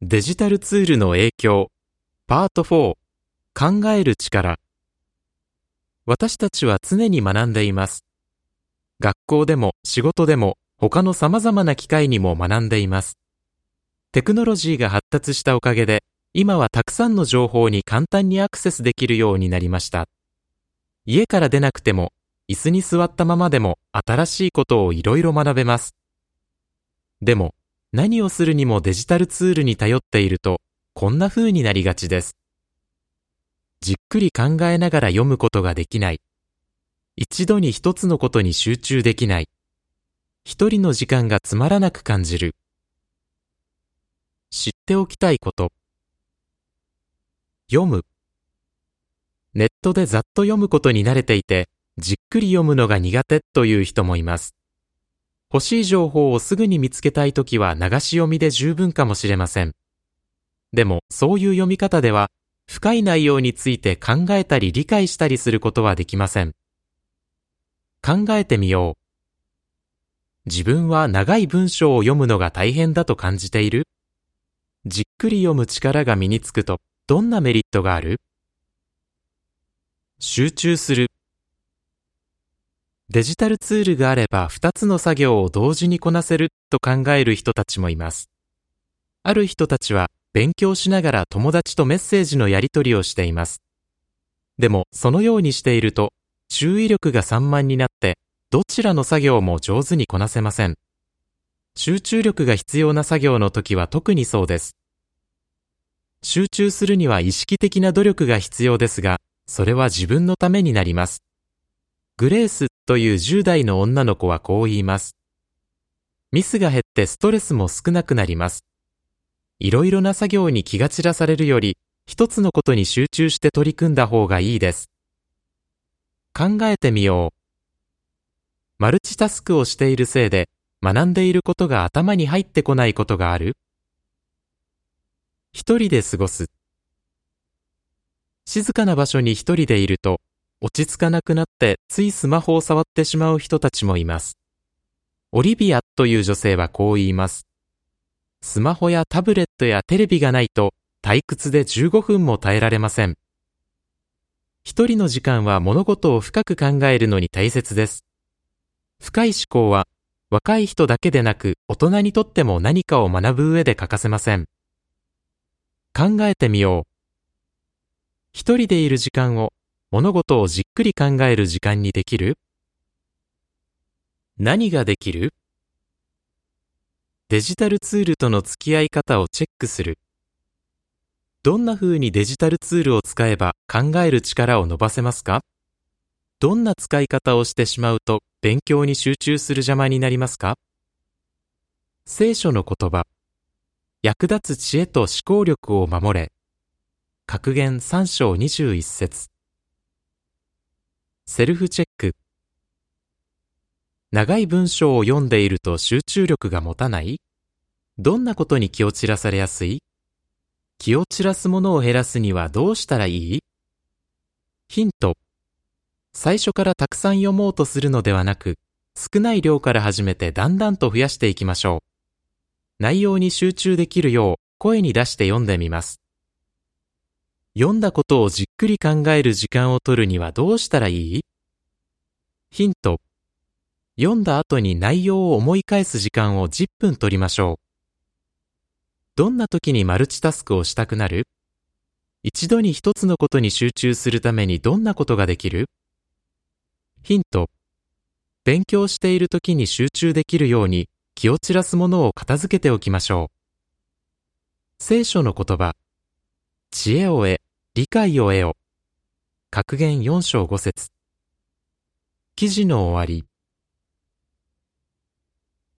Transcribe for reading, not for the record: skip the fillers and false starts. デジタルツールの影響パート4考える力。私たちは常に学んでいます。学校でも仕事でも他の様々な機会にも学んでいます。テクノロジーが発達したおかげで今はたくさんの情報に簡単にアクセスできるようになりました。家から出なくても椅子に座ったままでも新しいことをいろいろ学べます。でも何をするにもデジタルツールに頼っていると、こんな風になりがちです。じっくり考えながら読むことができない。一度に一つのことに集中できない。一人の時間がつまらなく感じる。知っておきたいこと。読む。ネットでざっと読むことに慣れていて、じっくり読むのが苦手という人もいます。欲しい情報をすぐに見つけたいときは流し読みで十分かもしれません。でもそういう読み方では深い内容について考えたり理解したりすることはできません。考えてみよう。自分は長い文章を読むのが大変だと感じている？じっくり読む力が身につくとどんなメリットがある？集中する。デジタルツールがあれば2つの作業を同時にこなせると考える人たちもいます。ある人たちは勉強しながら友達とメッセージのやり取りをしています。でもそのようにしていると注意力が散漫になってどちらの作業も上手にこなせません。集中力が必要な作業の時は特にそうです。集中するには意識的な努力が必要ですが、それは自分のためになります。グレースという10代の女の子はこう言います。ミスが減ってストレスも少なくなります。いろいろな作業に気が散らされるより、一つのことに集中して取り組んだ方がいいです。考えてみよう。マルチタスクをしているせいで、学んでいることが頭に入ってこないことがある？一人で過ごす。静かな場所に一人でいると、落ち着かなくなってついスマホを触ってしまう人たちもいます。オリビアという女性はこう言います。スマホやタブレットやテレビがないと退屈で15分も耐えられません。一人の時間は物事を深く考えるのに大切です。深い思考は若い人だけでなく大人にとっても何かを学ぶ上で欠かせません。考えてみよう。一人でいる時間を物事をじっくり考える時間にできる？何ができる？デジタルツールとの付き合い方をチェックする。どんな風にデジタルツールを使えば考える力を伸ばせますか？どんな使い方をしてしまうと勉強に集中する邪魔になりますか？聖書の言葉。役立つ知恵と思考力を守れ。格言3章21節。セルフチェック。長い文章を読んでいると集中力が持たない？どんなことに気を散らされやすい？気を散らすものを減らすにはどうしたらいい？ヒント。最初からたくさん読もうとするのではなく、少ない量から始めてだんだんと増やしていきましょう。内容に集中できるよう声に出して読んでみます。読んだことをじっくり考える時間を取るにはどうしたらいい？ヒント。読んだ後に内容を思い返す時間を10分取りましょう。どんな時にマルチタスクをしたくなる？一度に一つのことに集中するためにどんなことができる？ヒント。勉強している時に集中できるように気を散らすものを片付けておきましょう。聖書の言葉。知恵を得、理解を得よ。格言4章5節。記事の終わり。